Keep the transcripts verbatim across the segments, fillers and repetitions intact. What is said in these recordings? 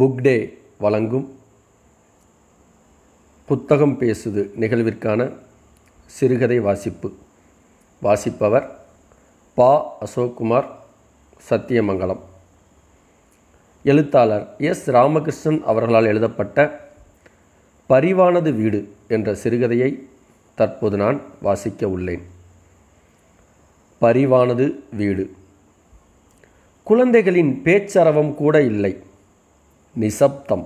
புக்டே வழங்கும் புத்தகம் பேசுது நிகழ்விற்கான சிறுகதை வாசிப்பு. வாசிப்பவர் பா அசோக்குமார், சத்தியமங்கலம். எழுத்தாளர் எஸ் ராமகிருஷ்ணன் அவர்களால் எழுதப்பட்ட பரிவானது வீடு என்ற சிறுகதையை தற்போது நான் வாசிக்க உள்ளேன். பரிவானது வீடு. குழந்தைகளின் பேச்சரவம் கூட இல்லை. நிசப்தம்.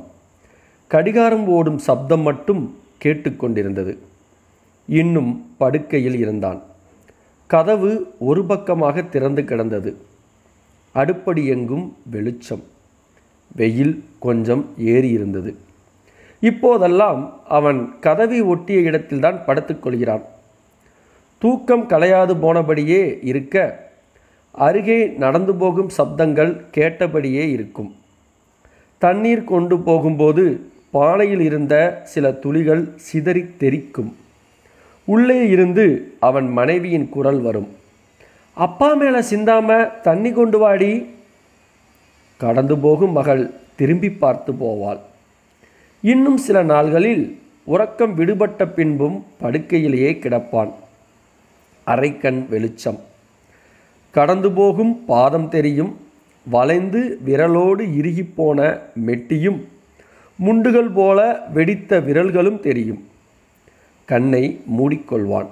கடிகாரம் ஓடும் சப்தம் மட்டும் கேட்டுக்கொண்டிருந்தது. இன்னும் படுக்கையில் இருந்தான். கதவு ஒரு பக்கமாக திறந்து கிடந்தது. அடுப்படி எங்கும் வெளிச்சம். வெயில் கொஞ்சம் ஏறி இருந்தது. இப்போதெல்லாம் அவன் கதவை ஒட்டிய இடத்தில்தான் படுத்துக்கொள்கிறான். தூக்கம் கலையாது போனபடியே இருக்க, அருகே நடந்து போகும் சப்தங்கள் கேட்டபடியே இருக்கும். தண்ணீர் கொண்டு போகும்போது பானையில் இருந்த சில துளிகள் சிதறி தெரிக்கும். உள்ளே இருந்து அவன் மனைவியின் குரல் வரும். அப்பா மேலே சிந்தாம தண்ணி கொண்டு வாடி. கடந்து போகும் மகள் திரும்பி பார்த்து போவாள். இன்னும் சில நாள்களில் உறக்கம் விடுபட்ட பின்பும் படுக்கையிலேயே கிடப்பான். அரைக்கண் வெளிச்சம். கடந்து போகும் பாதம் தெரியும். வளைந்து விரலோடு இறுகிப்போன மெட்டியும் முண்டுகள் போல வெடித்த விரல்களும் தெரியும். கண்ணை மூடிக்கொள்வான்.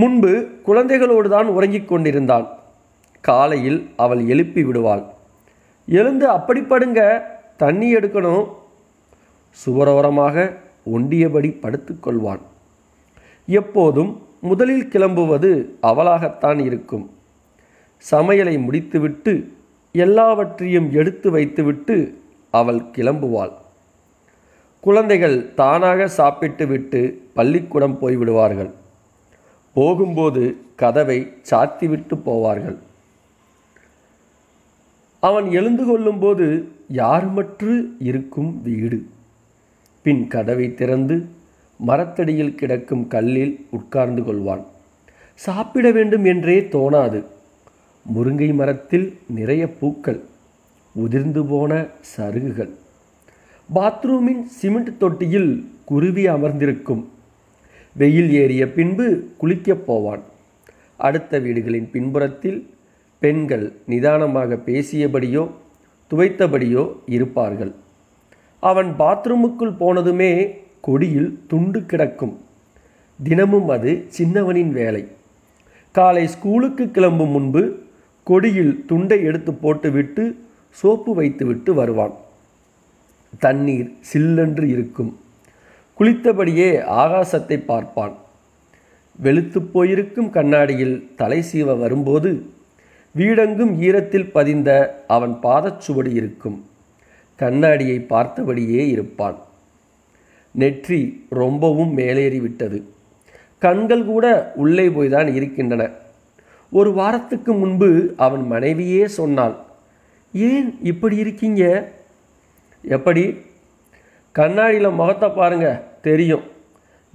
முன்பு குழந்தைகளோடு தான் உறங்கிக் கொண்டிருந்தான். காலையில் அவள் எழுப்பி விடுவாள். எழுந்து அப்படி படுங்க, தண்ணி எடுக்கணும். சுவரோரமாக ஒண்டியபடி படுத்துக்கொள்வான். எப்போதும் முதலில் கிளம்புவது அவளாகத்தான் இருக்கும். சமையலை முடித்துவிட்டு எல்லாவற்றையும் எடுத்து வைத்துவிட்டு அவள் கிளம்புவாள். குழந்தைகள் தானாக சாப்பிட்டு விட்டு பள்ளிக்கூடம் போய்விடுவார்கள். போகும்போது கதவை சாத்திவிட்டு போவார்கள். அவன் எழுந்து கொள்ளும்போது யாருமற்று இருக்கும் வீடு. பின் கதவை திறந்து மரத்தடியில் கிடக்கும் கல்லில் உட்கார்ந்து கொள்வான். சாப்பிட வேண்டும் என்றே தோணாது. முருங்கை மரத்தில் நிறைய பூக்கள், உதிர்ந்து போன சருகுகள். பாத்ரூமின் சிமெண்ட் தொட்டியில் குருவி அமர்ந்திருக்கும். வெயில் ஏறிய பின்பு குளிக்கப் போவான். அடுத்த வீடுகளின் பின்புறத்தில் பெண்கள் நிதானமாக பேசியபடியோ துவைத்தபடியோ இருப்பார்கள். அவன் பாத்ரூமுக்குள் போனதுமே கொடியில் துண்டு கிடக்கும். தினமும் அது சின்னவனின் வேலை. காலை ஸ்கூலுக்கு கிளம்பும் முன்பு கொடியில் துண்டை எடுத்து போட்டுவிட்டு சோப்பு வைத்துவிட்டு வருவான். தண்ணீர் சில்லென்று இருக்கும். குளித்தபடியே ஆகாசத்தை பார்ப்பான். வெளுத்து போயிருக்கும் கண்ணாடியில் தலை சீவ வரும்போது வீடெங்கும் ஈரத்தில் பதிந்த அவன் பாதச்சுவடு இருக்கும். கண்ணாடியை பார்த்தபடியே இருப்பான். நெற்றி ரொம்பவும் மேலேறிவிட்டது. கண்கள் கூட உள்ளே போய்தான் இருக்கின்றன. ஒரு வாரத்துக்கு முன்பு அவன் மனைவியே சொன்னாள், ஏன் இப்படி இருக்கீங்க? எப்படி? கண்ணாடியில் முகத்தை பாருங்க, தெரியும்.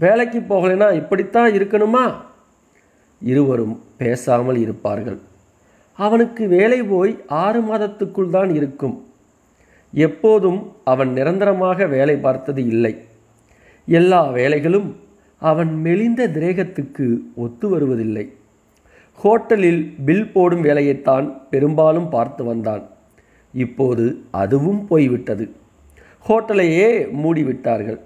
வேலைக்கு போகலைன்னா இப்படித்தான் இருக்கணுமா? இருவரும் பேசாமல் இருப்பார்கள். அவனுக்கு வேலை போய் ஆறு மாதத்துக்குள் தான் இருக்கும். எப்போதும் அவன் நிரந்தரமாக வேலை பார்த்தது இல்லை. எல்லா வேலைகளும் அவன் மெலிந்த திரேகத்துக்கு ஒத்து வருவதில்லை. ஹோட்டலில் பில் போடும் வேலையைத்தான் பெரும்பாலும் பார்த்து வந்தான். இப்போது அதுவும் போய்விட்டது. ஹோட்டலையே மூடிவிட்டார்கள்.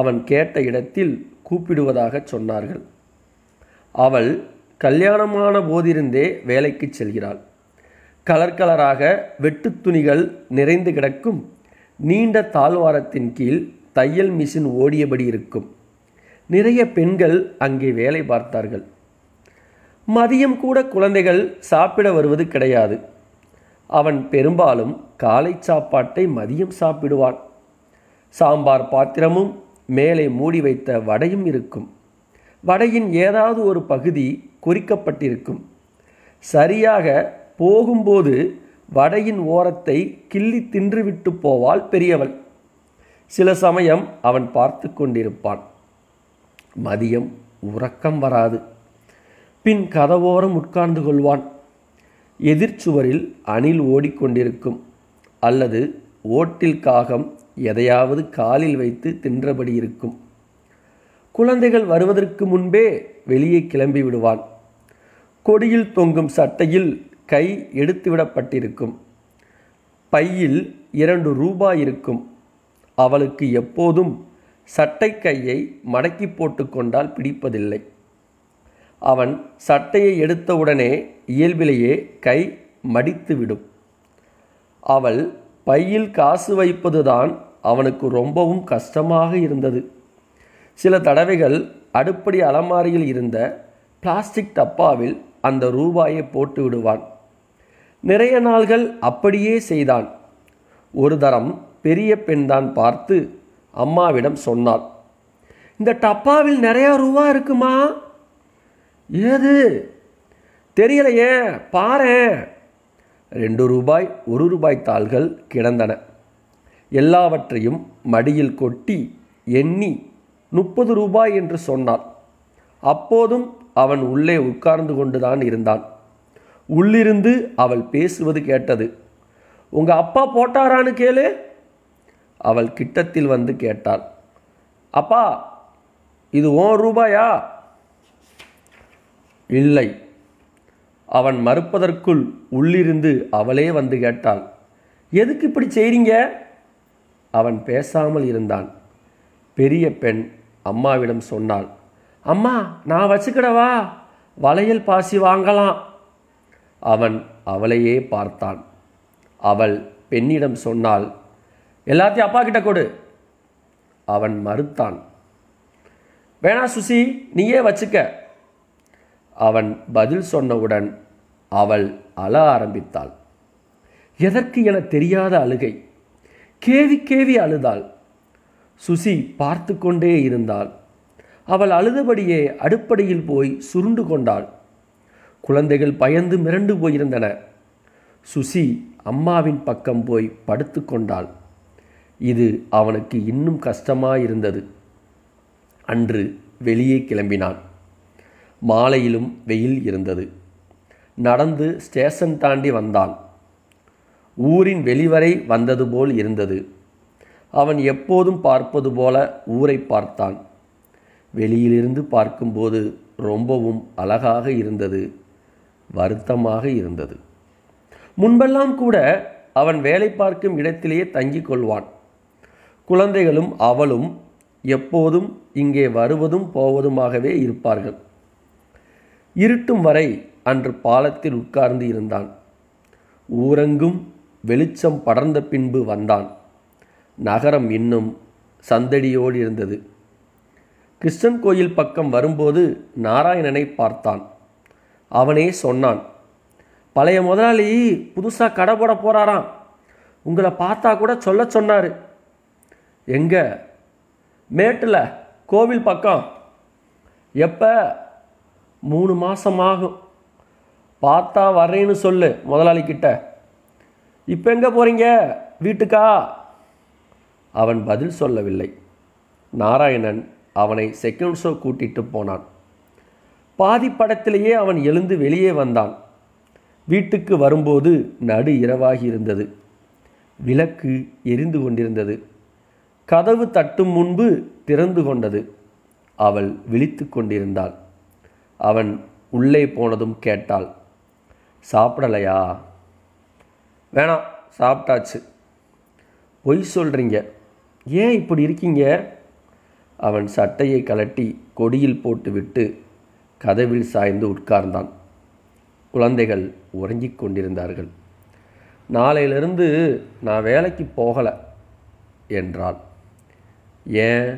அவன் கேட்ட இடத்தில் கூப்பிடுவதாக சொன்னார்கள். அவள் கல்யாணமான போதிருந்தே வேலைக்கு செல்கிறாள். கலர் கலராக வெட்டு துணிகள் நிறைந்து கிடக்கும். நீண்ட தாழ்வாரத்தின் கீழ் தையல் மிஷின் ஓடியபடி இருக்கும். நிறைய பெண்கள் அங்கே வேலை பார்த்தார்கள். மதியம் கூட குழந்தைகள் சாப்பிட வருவது கிடையாது. அவன் பெரும்பாலும் காலை சாப்பாட்டை மதியம் சாப்பிடுவான். சாம்பார் பாத்திரமும் மேலே மூடி வைத்த வடையும் இருக்கும். வடையின் ஏதாவது ஒரு பகுதி குறிக்கப்பட்டிருக்கும். சரியாக போகும்போது வடையின் ஓரத்தை கிள்ளி தின்றுவிட்டு போவாள் பெரியவள். சில சமயம் அவன் பார்த்து கொண்டிருப்பான். மதியம் உறக்கம் வராது. பின் கதவோரம் உட்கார்ந்து கொள்வான். எதிர்ச்சுவரில் அணில் ஓடிக்கொண்டிருக்கும், அல்லது ஓட்டில் காகம் எதையாவது காலில் வைத்து தின்றபடி இருக்கும். குழந்தைகள் வருவதற்கு முன்பே வெளியே கிளம்பி விடுவான். கொடியில் தொங்கும் சட்டையில் கை எடுத்துவிடப்பட்டிருக்கும். பையில் இரண்டு ரூபாய் இருக்கும். அவளுக்கு எப்போதும் சட்டை கையை மடக்கி போட்டு கொண்டால் பிடிப்பதில்லை. அவன் சட்டையை எடுத்தவுடனே இயல்பிலேயே கை மடித்துவிடும். அவள் பையில் காசு வைப்பதுதான் அவனுக்கு ரொம்பவும் கஷ்டமாக இருந்தது. சில தடவைகள் அடுப்படி அலமாரியில் இருந்த பிளாஸ்டிக் டப்பாவில் அந்த ரூபாயை போட்டு விடுவான். நிறைய நாள்கள் அப்படியே செய்தான். ஒரு தரம் பெரிய பெண்தான் பார்த்து அம்மாவிடம் சொன்னாள், இந்த டப்பாவில் நிறையா ரூபா இருக்குமா? ஏது தெரியலையே, பாரு. ரெண்டு ரூபாய் ஒரு ரூபாய் தாள்கள் கிடந்தன. எல்லாவற்றையும் மடியில் கொட்டி எண்ணி முப்பது ரூபாய் என்று சொன்னாள். அப்போதும் அவன் உள்ளே உட்கார்ந்து கொண்டுதான் இருந்தான். உள்ளிருந்து அவள் பேசுவது கேட்டது. உங்க அப்பா போட்டாரான்னு கேளு. அவள் கிட்டத்தில் வந்து கேட்டாள், அப்பா இது ஓன் ரூபாயா? இல்லை. அவன் மறுப்பதற்குள் உள்ளிருந்து அவளே வந்து கேட்டாள், எதுக்கு இப்படி செய்றீங்க? அவன் பேசாமல் இருந்தான். பெரிய பெண் அம்மாவிடம் சொன்னாள், அம்மா நான் வச்சுக்கிடவா, வளையல் பாசி வாங்கலாம். அவன் அவளையே பார்த்தான். அவள் பெண்ணிடம் சொன்னாள், எல்லாத்தையும் அப்பா கிட்ட கொடு. அவன் மறுத்தான். வேணா சுசி, நீயே வச்சுக்க. அவன் பதில் சொன்னவுடன் அவள் அழ ஆரம்பித்தாள். எதற்கு என தெரியாத அழுகை. கேவி கேவி அழுதாள். சுசி பார்த்து கொண்டே இருந்தாள். அவள் அழுதபடியே அடுப்படியில் போய் சுருண்டு கொண்டாள். குழந்தைகள் பயந்து மிரண்டு போயிருந்தன. சுசி அம்மாவின் பக்கம் போய் படுத்து கொண்டாள். இது அவனுக்கு இன்னும் கஷ்டமாயிருந்தது. அன்று வெளியே கிளம்பினான். மாலையிலும் வெயில் இருந்தது. நடந்து ஸ்டேஷன் தாண்டி வந்தான். ஊரின் வெளிவரை வந்தது போல் இருந்தது. அவன் எப்போதும் பார்ப்பது போல ஊரை பார்த்தான். வெளியிலிருந்து பார்க்கும்போது ரொம்பவும் அழகாக இருந்தது. வருத்தமாக இருந்தது. முன்பெல்லாம் கூட அவன் வேலை பார்க்கும் இடத்திலேயே தங்கிக் கொள்வான். குழந்தைகளும் அவளும் எப்போதும் இங்கே வருவதும் போவதுமாகவே இருப்பார்கள். இருட்டும் வரை அன்று பாலத்தில் உட்கார்ந்து இருந்தான். ஊரெங்கும் வெளிச்சம் படர்ந்த பின்பு வந்தான். நகரம் இன்னும் சந்தடியோடு இருந்தது. கிருஷ்ணன் கோயில் பக்கம் வரும்போது நாராயணனை பார்த்தான். அவனே சொன்னான், பழைய முதலாளி புதுசாக கடை போட போகிறாராம், உங்களை பார்த்தா கூட சொல்ல சொன்னார். எங்கே? மேட்டில் கோவில் பக்கம். எப்போ? மூணு மாதமாகும். பார்த்தா வரேன்னு சொல்லு முதலாளிக்கிட்ட. இப்போ எங்கே போகிறீங்க, வீட்டுக்கா? அவன் பதில் சொல்லவில்லை. நாராயணன் அவனை செகண்ட் ஷோ கூட்டிட்டு போனான். பாதி படத்திலேயே அவன் எழுந்து வெளியே வந்தான். வீட்டுக்கு வரும்போது நடு இரவாகி இருந்தது. விளக்கு எரிந்து கொண்டிருந்தது. கதவு தட்டும் முன்பு திறந்து கொண்டது. அவள் விழித்து கொண்டிருந்தாள். அவன் உள்ளே போனதும் கேட்டாள், சாப்பிடலையா? வேணாம், சாப்பிட்டாச்சு. பொய் சொல்கிறீங்க, ஏன் இப்படி இருக்கீங்க? அவன் சட்டையை கலட்டி கொடியில் போட்டுவிட்டு கதவில் சாய்ந்து உட்கார்ந்தான். குழந்தைகள் உறங்கிக் கொண்டிருந்தார்கள். நாளையிலிருந்து நான் வேலைக்கு போகலை என்றாள். ஏன்?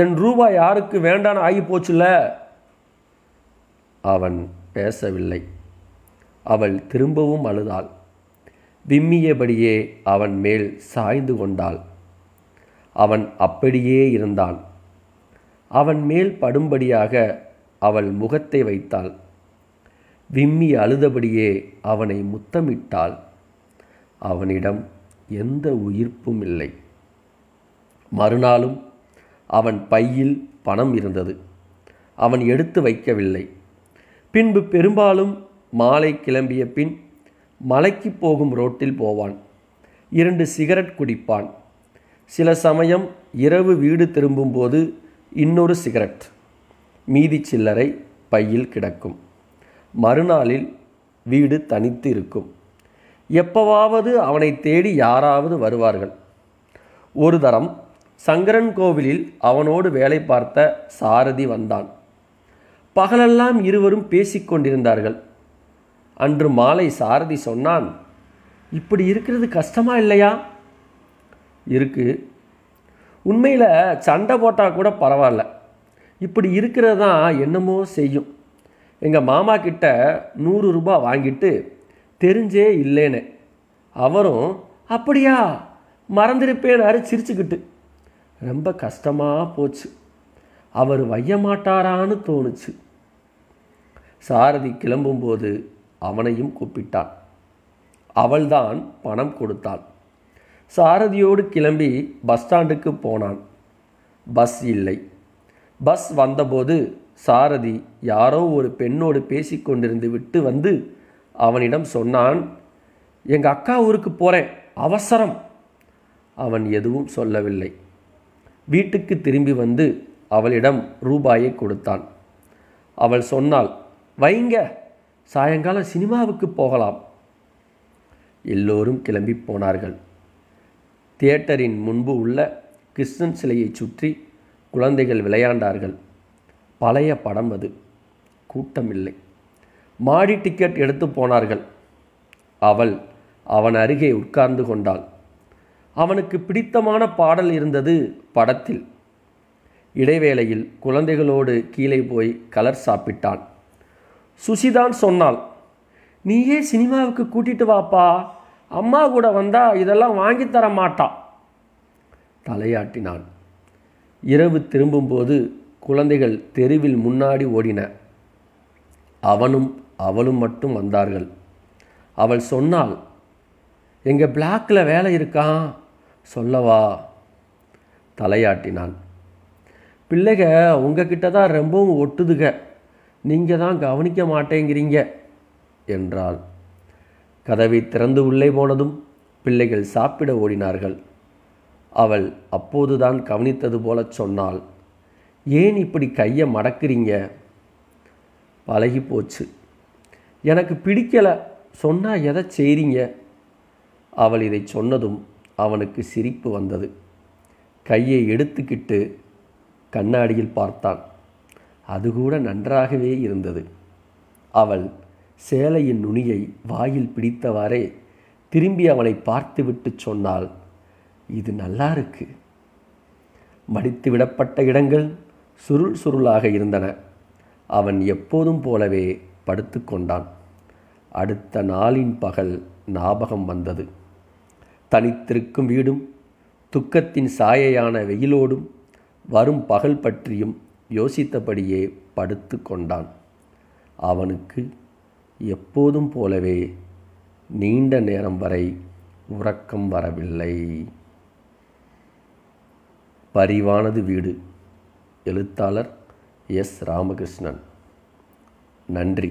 என் ரூபாய் யாருக்கு வேண்டான்னு ஆகி போச்சுல்ல. அவன் பேசவில்லை. அவள் திரும்பவும் அழுதாள். விம்மியபடியே அவன் மேல் சாய்ந்து கொண்டாள். அவன் அப்படியே இருந்தான். அவன் மேல் படும்படியாக அவள் முகத்தை வைத்தாள். விம்மி அழுதபடியே அவனை முத்தமிட்டாள். அவனிடம் எந்த உயிர்ப்பும் இல்லை. மறுநாளும் அவன் பையில் பணம் இருந்தது. அவன் எடுத்து வைக்கவில்லை. பின்பு பெரும்பாலும் மாலை கிளம்பிய பின் மலைக்கு போகும் ரோட்டில் போவான். இரண்டு சிகரெட் குடிப்பான். சில சமயம் இரவு வீடு திரும்பும்போது இன்னொரு சிகரெட். மீதி சில்லறை பையில் கிடக்கும். மறுநாளில் வீடு தனித்து இருக்கும். எப்போவாவது அவனை தேடி யாராவது வருவார்கள். ஒரு தரம் சங்கரன்கோவிலில் அவனோடு வேலை பார்த்த சாரதி வந்தான். பகலெல்லாம் இருவரும் பேசிக்கொண்டிருந்தார்கள். அன்று மாலை சாரதி சொன்னான், இப்படி இருக்கிறது கஷ்டமா இல்லையா? இருக்கு. உண்மையில் சண்டை போட்டால் கூட பரவாயில்ல. இப்படி இருக்கிறது தான் என்னமோ செய்யும். எங்கள் மாமா கிட்ட நூறு ரூபாய் வாங்கிட்டு தெரிஞ்சே இல்லைன்னு, அவரும் அப்படியா மறந்திருப்பேனாரு சிரிச்சுக்கிட்டு. ரொம்ப கஷ்டமாக போச்சு. அவர் வையமாட்டாரான்னு தோணுச்சு. சாரதி கிளம்பும்போது அவனையும் கூப்பிட்டான். அவள்தான் பணம் கொடுத்தாள். சாரதியோடு கிளம்பி பஸ் ஸ்டாண்டுக்கு போனான். பஸ் இல்லை. பஸ் வந்தபோது சாரதி யாரோ ஒரு பெண்ணோடு பேசி கொண்டிருந்து விட்டு வந்து அவனிடம் சொன்னான், எங்கள் அக்கா ஊருக்கு போகிறேன், அவசரம். அவன் எதுவும் சொல்லவில்லை. வீட்டுக்கு திரும்பி வந்து அவளிடம் ரூபாயை கொடுத்தான். அவள் சொன்னாள், வைங்க, சாயங்காலம் சினிமாவுக்கு போகலாம். எல்லோரும் கிளம்பி போனார்கள். தியேட்டரின் முன்பு உள்ள கிருஷ்ணன் சிலையை சுற்றி குழந்தைகள் விளையாண்டார்கள். பழைய படம் அது. கூட்டமில்லை. மாடி டிக்கெட் எடுத்து போனார்கள். அவள் அவன் அருகே உட்கார்ந்து கொண்டாள். அவனுக்கு பிடித்தமான பாடல் இருந்தது படத்தில். இடைவேளையில் குழந்தைகளோடு கீழே போய் கலர் சாப்பிட்டான். சுசிதான் சொன்னாள், நீயே சினிமாவுக்கு கூட்டிகிட்டு வாப்பா, அம்மா கூட வந்தால் இதெல்லாம் வாங்கித்தர மாட்டா. தலையாட்டினான். இரவு திரும்பும்போது குழந்தைகள் தெருவில் முன்னாடி ஓடின. அவனும் அவளும் மட்டும் வந்தார்கள். அவள் சொன்னாள், எங்கள் பிளாக்ல வேலை இருக்கான், சொல்லவா? தலையாட்டினான். பிள்ளைக உங்ககிட்ட தான் ரொம்பவும் ஒட்டுதுக, நீங்கள் தான் கவனிக்க மாட்டேங்கிறீங்க என்றாள். கதவை திறந்து உள்ளே போனதும் பிள்ளைகள் சாப்பிட ஓடினார்கள். அவள் அப்போதுதான் கவனித்தது போல சொன்னாள், ஏன் இப்படி கையை மடக்கிறீங்க? பழகி போச்சு. எனக்கு பிடிக்கலை, சொன்னால் எதை செய்கிறீங்க? அவள் இதை சொன்னதும் அவனுக்கு சிரிப்பு வந்தது. கையை எடுத்துக்கிட்டு கண்ணாடியில் பார்த்தான். அது கூட நன்றாகவே இருந்தது. அவள் சேலையின் நுனியை வாயில் பிடித்தவாறே திரும்பி அவளை பார்த்துவிட்டு சொன்னாள், இது நல்லா இருக்கு. மடித்து விடப்பட்ட இடங்கள் சுருள் சுருளாக இருந்தன. அவன் எப்போதும் போலவே படுத்து கொண்டான். அடுத்த நாளின் பகல் ஞாபகம் வந்தது. தனித்திருக்கும் வீடும் துக்கத்தின் சாயையான வெயிலோடும் வரும் பகல் பற்றியும் யோசித்தபடியே படுத்து கொண்டான். அவனுக்கு எப்போதும் போலவே நீண்ட நேரம் வரை உறக்கம் வரவில்லை. பரிவானது வீடு. எழுத்தாளர் எஸ் ராமகிருஷ்ணன். நன்றி.